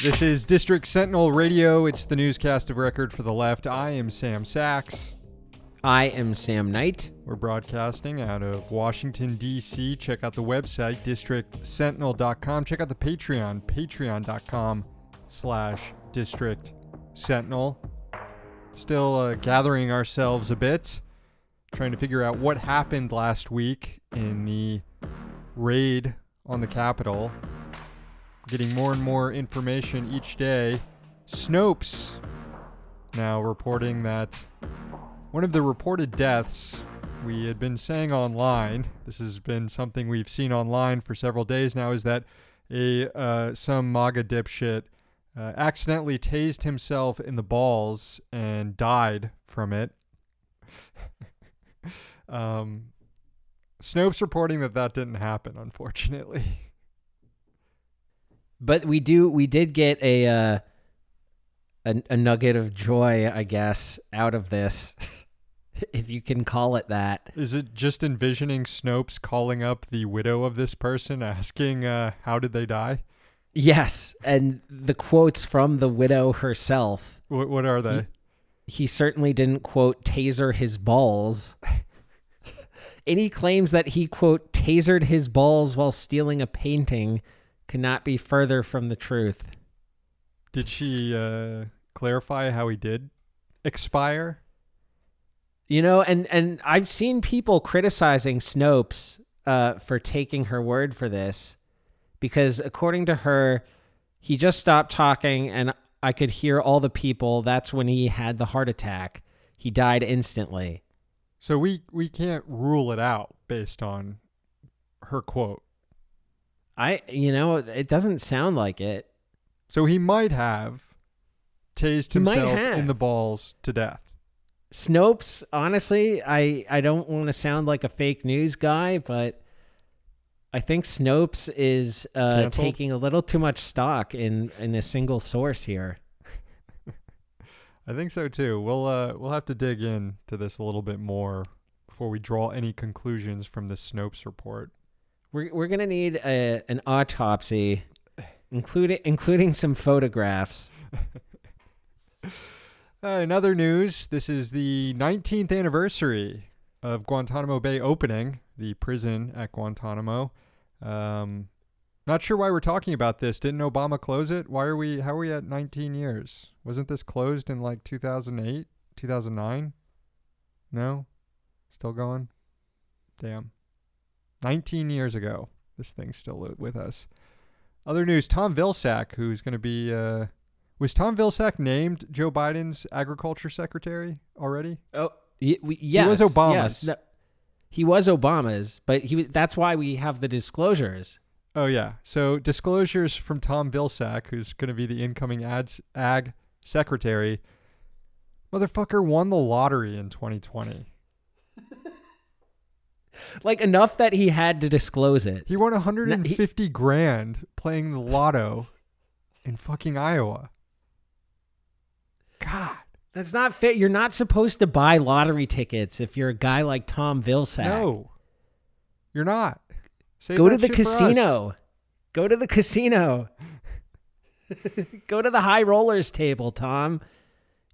This is District Sentinel Radio. It's the newscast of record for the left. I am Sam Sachs. I am Sam Knight. We're broadcasting out of Washington, D.C. Check out the website, districtsentinel.com. Check out the Patreon, patreon.com/districtsentinel. Still gathering ourselves a bit, trying to figure out what happened last week in the raid on the Capitol. Getting more and more information each day. Snopes now reporting that one of the reported deaths we had been saying online, this has been something we've seen online for several days now, is that some MAGA dipshit accidentally tased himself in the balls and died from it. Snopes reporting that didn't happen, unfortunately. But we did get a nugget of joy, I guess, out of this, if you can call it that. Is it just envisioning Snopes calling up the widow of this person, asking how did they die? Yes, and the quotes from the widow herself. What are they? He certainly didn't, quote, taser his balls. And he claims that he, quote, tasered his balls while stealing a painting. Could not be further from the truth. Did she clarify how he did expire? You know, and I've seen people criticizing Snopes for taking her word for this, because according to her, he just stopped talking and I could hear all the people. That's when he had the heart attack. He died instantly. So we can't rule it out based on her quote. It doesn't sound like it. So he might have tased himself in the balls to death. Snopes, honestly, I don't want to sound like a fake news guy, but I think Snopes is taking a little too much stock in a single source here. I think so too. We'll have to dig into this a little bit more before we draw any conclusions from the Snopes report. We're gonna need an autopsy, including some photographs. In other news, this is the 19th anniversary of Guantanamo Bay opening, the prison at Guantanamo. Not sure why we're talking about this. Didn't Obama close it? How are we at 19 years? Wasn't this closed in like 2008, 2009? No, still going. Damn. 19 years ago, this thing's still with us. Other news, Tom Vilsack, who's going to be... was Tom Vilsack named Joe Biden's agriculture secretary already? Oh, yes. He was Obama's. Yes. No, he was Obama's, but that's why we have the disclosures. Oh, yeah. So disclosures from Tom Vilsack, who's going to be the incoming ag secretary. Motherfucker won the lottery in 2020. Like, enough that he had to disclose it. He won $150,000 playing the lotto in fucking Iowa. God. That's not fair. You're not supposed to buy lottery tickets if you're a guy like Tom Vilsack. No. You're not. Go to the casino. Go to the casino. Go to the high rollers table, Tom.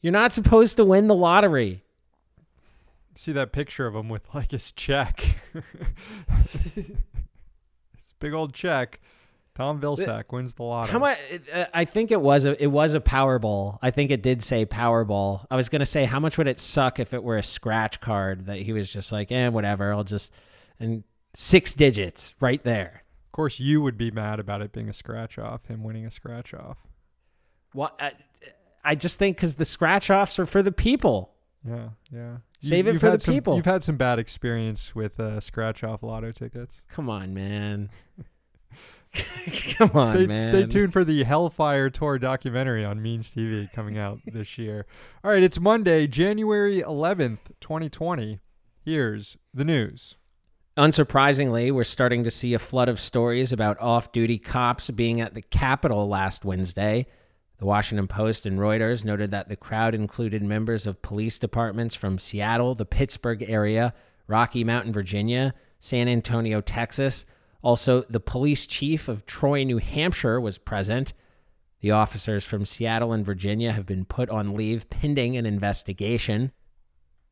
You're not supposed to win the lottery. See that picture of him with like his check. His big old check. Tom Vilsack wins the lottery. How much? I think it was a Powerball. I think it did say Powerball. I was going to say, how much would it suck if it were a scratch card that he was just like, whatever, and 6 digits right there. Of course, you would be mad about it being a scratch off, him winning a scratch off. Well, I just think because the scratch offs are for the people. Yeah, yeah. Save it for the people. You've had some bad experience with scratch-off lotto tickets. Come on, man. Come on, man. Stay tuned for the Hellfire Tour documentary on Means TV coming out this year. All right, it's Monday, January 11th, 2020. Here's the news. Unsurprisingly, we're starting to see a flood of stories about off-duty cops being at the Capitol last Wednesday. The Washington Post and Reuters noted that the crowd included members of police departments from Seattle, the Pittsburgh area, Rocky Mountain, Virginia, San Antonio, Texas. Also, the police chief of Troy, New Hampshire was present. The officers from Seattle and Virginia have been put on leave pending an investigation.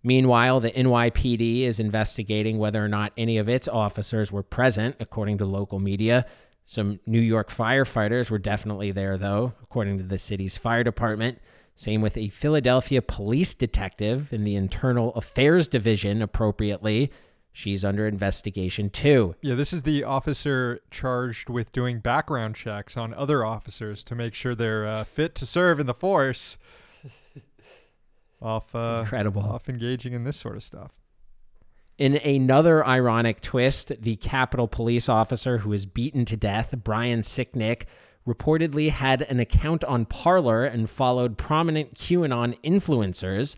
Meanwhile, the NYPD is investigating whether or not any of its officers were present, according to local media. Some New York firefighters were definitely there, though, according to the city's fire department. Same with a Philadelphia police detective in the Internal Affairs Division, appropriately. She's under investigation, too. Yeah, this is the officer charged with doing background checks on other officers to make sure they're fit to serve in the force. Off engaging in this sort of stuff. In another ironic twist, the Capitol police officer who was beaten to death, Brian Sicknick, reportedly had an account on Parler and followed prominent QAnon influencers.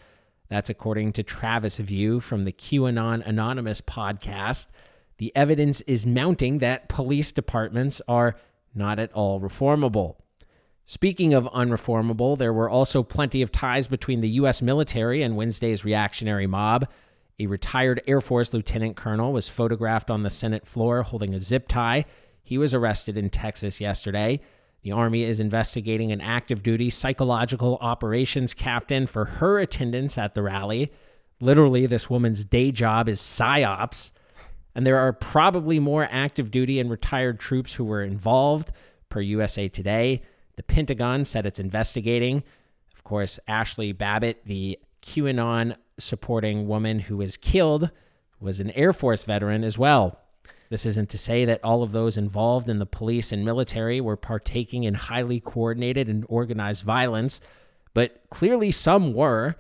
That's according to Travis View from the QAnon Anonymous podcast. The evidence is mounting that police departments are not at all reformable. Speaking of unreformable, there were also plenty of ties between the U.S. military and Wednesday's reactionary mob. A retired Air Force lieutenant colonel was photographed on the Senate floor holding a zip tie. He was arrested in Texas yesterday. The Army is investigating an active duty psychological operations captain for her attendance at the rally. Literally, this woman's day job is psyops. And there are probably more active duty and retired troops who were involved, per USA Today. The Pentagon said it's investigating. Of course, Ashley Babbitt, the QAnon-supporting woman who was killed, was an Air Force veteran as well. This isn't to say that all of those involved in the police and military were partaking in highly coordinated and organized violence, but clearly some were.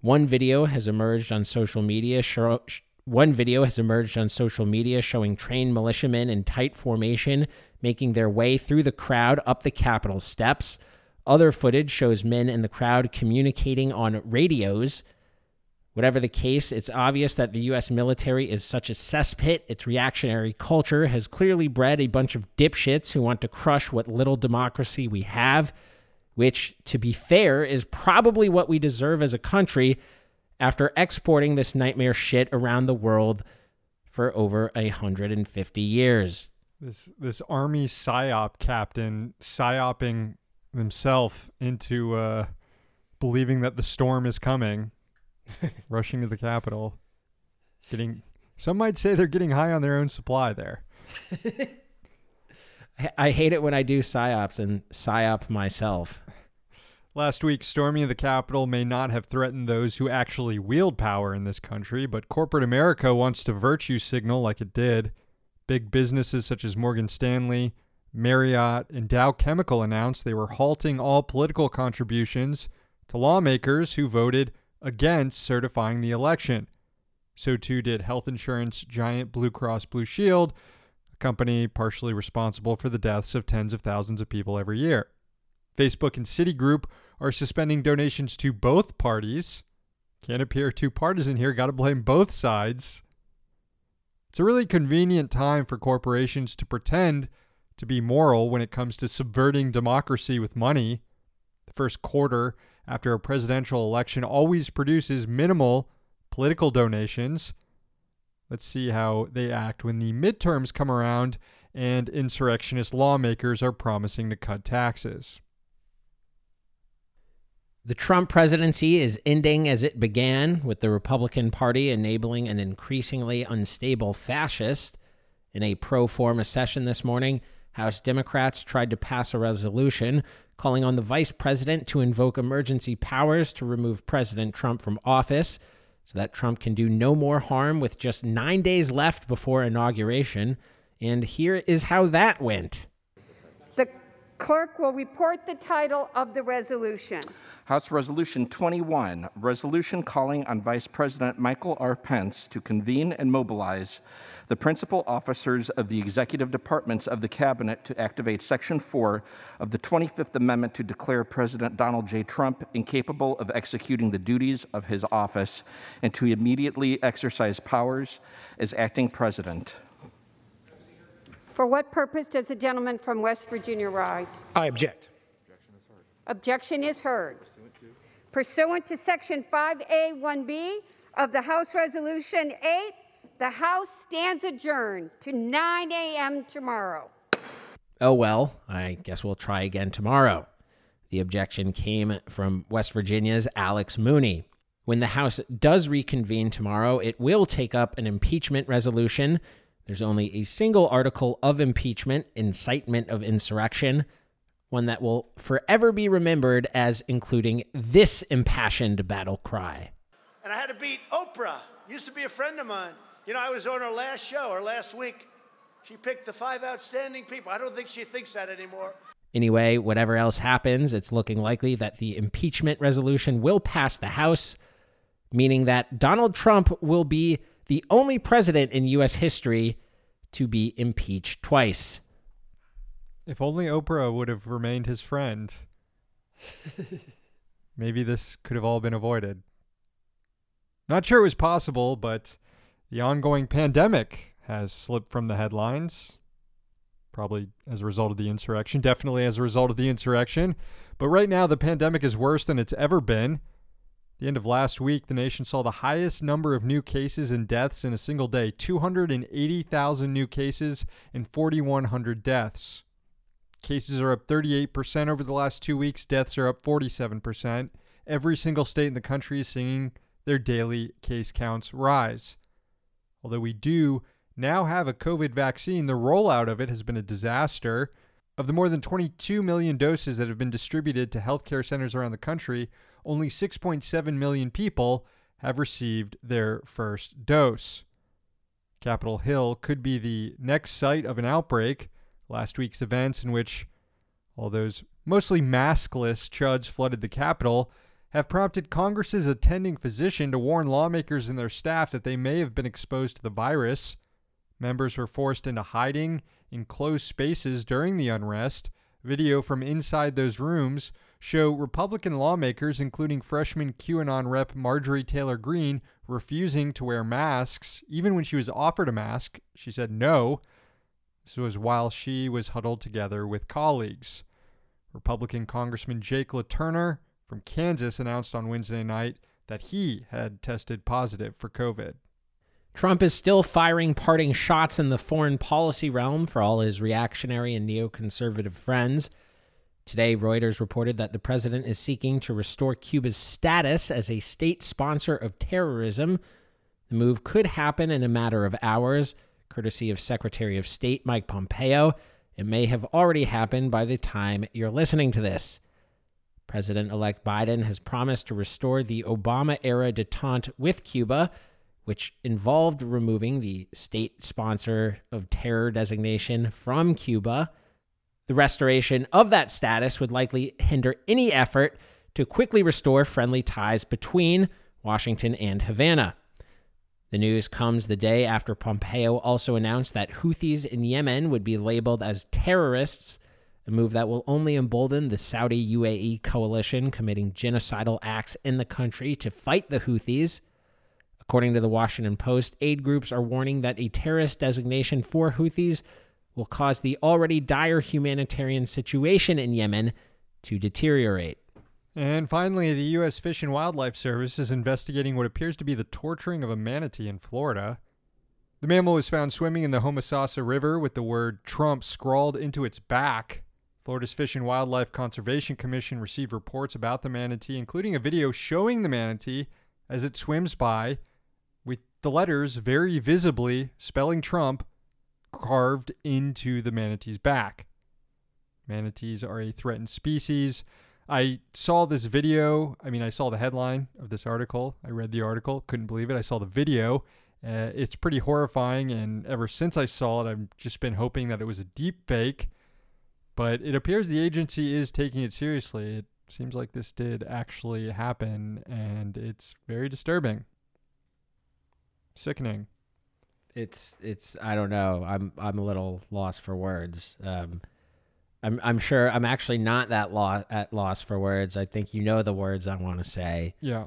One video has emerged on social media showing trained militiamen in tight formation making their way through the crowd up the Capitol steps. Other footage shows men in the crowd communicating on radios. Whatever the case, it's obvious that the U.S. military is such a cesspit. Its reactionary culture has clearly bred a bunch of dipshits who want to crush what little democracy we have, which, to be fair, is probably what we deserve as a country, after exporting this nightmare shit around the world for over 150 years. This Army psyop captain psyoping himself into believing that the storm is coming, rushing to the Capitol. Some might say they're getting high on their own supply there. I hate it when I do psyops and psyop myself. Last week, storming the Capitol may not have threatened those who actually wield power in this country, but corporate America wants to virtue signal like it did. Big businesses such as Morgan Stanley, Marriott, and Dow Chemical announced they were halting all political contributions to lawmakers who voted against certifying the election. So too did health insurance giant Blue Cross Blue Shield, a company partially responsible for the deaths of tens of thousands of people every year. Facebook and Citigroup are suspending donations to both parties. Can't appear too partisan here. Got to blame both sides. It's a really convenient time for corporations to pretend to be moral when it comes to subverting democracy with money. The first quarter after a presidential election always produces minimal political donations. Let's see how they act when the midterms come around and insurrectionist lawmakers are promising to cut taxes. The Trump presidency is ending as it began, with the Republican Party enabling an increasingly unstable fascist. In a pro forma session this morning, House Democrats tried to pass a resolution calling on the vice president to invoke emergency powers to remove President Trump from office so that Trump can do no more harm with just 9 days left before inauguration. And here is how that went. Clerk will report the title of the resolution. House Resolution 21, resolution calling on Vice President Michael R. Pence to convene and mobilize the principal officers of the executive departments of the cabinet to activate Section 4 of the 25th Amendment to declare President Donald J. Trump incapable of executing the duties of his office and to immediately exercise powers as acting president. For what purpose does the gentleman from West Virginia rise? I object. Objection is heard. Pursuant to Section 5A1B of the House Resolution 8, the House stands adjourned to 9 a.m. tomorrow. Oh well, I guess we'll try again tomorrow. The objection came from West Virginia's Alex Mooney. When the House does reconvene tomorrow, it will take up an impeachment resolution. There's only a single article of impeachment, incitement of insurrection, one that will forever be remembered as including this impassioned battle cry. And I had to beat Oprah, used to be a friend of mine. You know, I was on her last show, or last week. She picked the five outstanding people. I don't think she thinks that anymore. Anyway, whatever else happens, it's looking likely that the impeachment resolution will pass the House, meaning that Donald Trump will be the only president in U.S. history to be impeached twice. If only Oprah would have remained his friend, maybe this could have all been avoided. Not sure it was possible, but the ongoing pandemic has slipped from the headlines, probably as a result of the insurrection, definitely as a result of the insurrection. But right now, the pandemic is worse than it's ever been. The end of last week, the nation saw the highest number of new cases and deaths in a single day, 280,000 new cases and 4,100 deaths. Cases are up 38% over the last 2 weeks. Deaths are up 47%. Every single state in the country is seeing their daily case counts rise. Although we do now have a COVID vaccine, the rollout of it has been a disaster. Of the more than 22 million doses that have been distributed to healthcare centers around the country, only 6.7 million people have received their first dose. Capitol Hill could be the next site of an outbreak. Last week's events, in which all those mostly maskless chuds flooded the Capitol, have prompted Congress's attending physician to warn lawmakers and their staff that they may have been exposed to the virus. Members were forced into hiding in closed spaces during the unrest. Video from inside those rooms show Republican lawmakers, including freshman QAnon Rep. Marjorie Taylor Greene, refusing to wear masks. Even when she was offered a mask, she said no. This was while she was huddled together with colleagues. Republican Congressman Jake LaTurner from Kansas announced on Wednesday night that he had tested positive for COVID. Trump is still firing parting shots in the foreign policy realm for all his reactionary and neoconservative friends. Today, Reuters reported that the president is seeking to restore Cuba's status as a state sponsor of terrorism. The move could happen in a matter of hours, courtesy of Secretary of State Mike Pompeo. It may have already happened by the time you're listening to this. President-elect Biden has promised to restore the Obama-era detente with Cuba, which involved removing the state sponsor of terror designation from Cuba. The restoration of that status would likely hinder any effort to quickly restore friendly ties between Washington and Havana. The news comes the day after Pompeo also announced that Houthis in Yemen would be labeled as terrorists, a move that will only embolden the Saudi-UAE coalition committing genocidal acts in the country to fight the Houthis. According to the Washington Post, aid groups are warning that a terrorist designation for Houthis will cause the already dire humanitarian situation in Yemen to deteriorate. And finally, the U.S. Fish and Wildlife Service is investigating what appears to be the torturing of a manatee in Florida. The mammal was found swimming in the Homosassa River with the word Trump scrawled into its back. Florida's Fish and Wildlife Conservation Commission received reports about the manatee, including a video showing the manatee as it swims by, with the letters very visibly spelling Trump carved into the manatee's back. Manatees are a threatened species. I saw this video. I saw the headline of this article. I read the article, couldn't believe it. I saw the video. It's pretty horrifying. And ever since I saw it, I've just been hoping that it was a deep fake. But it appears the agency is taking it seriously. It seems like this did actually happen, and it's very disturbing. Sickening. It's I don't know. I'm a little lost for words. I'm sure I'm actually not that at loss for words. I think you know the words I want to say. Yeah.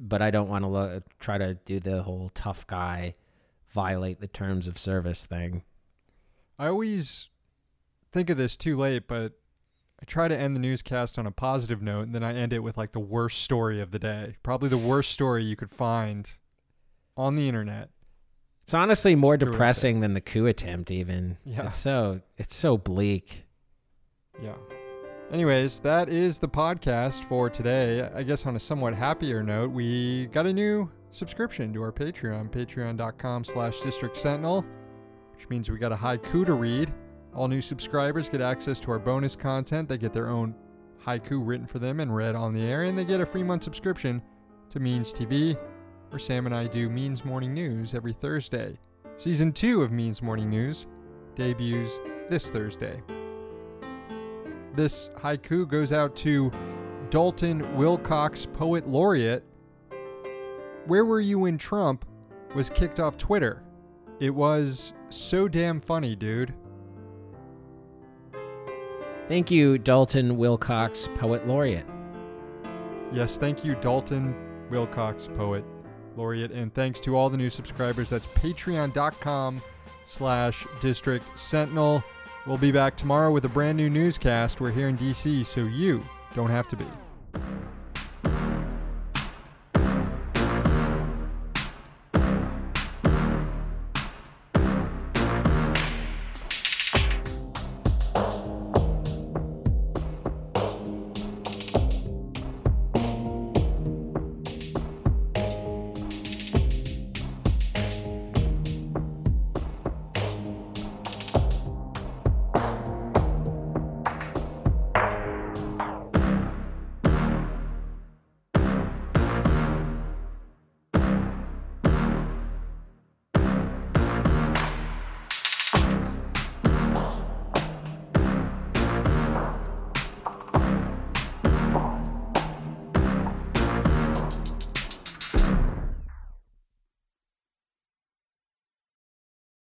But I don't want to try to do the whole tough guy violate the terms of service thing. I always think of this too late, but I try to end the newscast on a positive note, and then I end it with like the worst story of the day. Probably the worst story you could find on the internet. It's honestly more depressing than the coup attempt even. Yeah. It's so bleak. Yeah. Anyways, that is the podcast for today. I guess on a somewhat happier note, we got a new subscription to our Patreon, patreon.com/District Sentinel, which means we got a haiku to read. All new subscribers get access to our bonus content. They get their own haiku written for them and read on the air, and they get a free month subscription to Means TV, where Sam and I do Means Morning News every Thursday. Season 2 of Means Morning News debuts this Thursday. This haiku goes out to Dalton Wilcox, Poet Laureate. Where were you when Trump was kicked off Twitter? It was so damn funny, dude. Thank you, Dalton Wilcox, Poet Laureate. Yes, thank you, Dalton Wilcox, Poet Laureate. And thanks to all the new subscribers. That's patreon.com/District Sentinel. We'll be back tomorrow with a brand new newscast. We're here in D.C., so you don't have to be.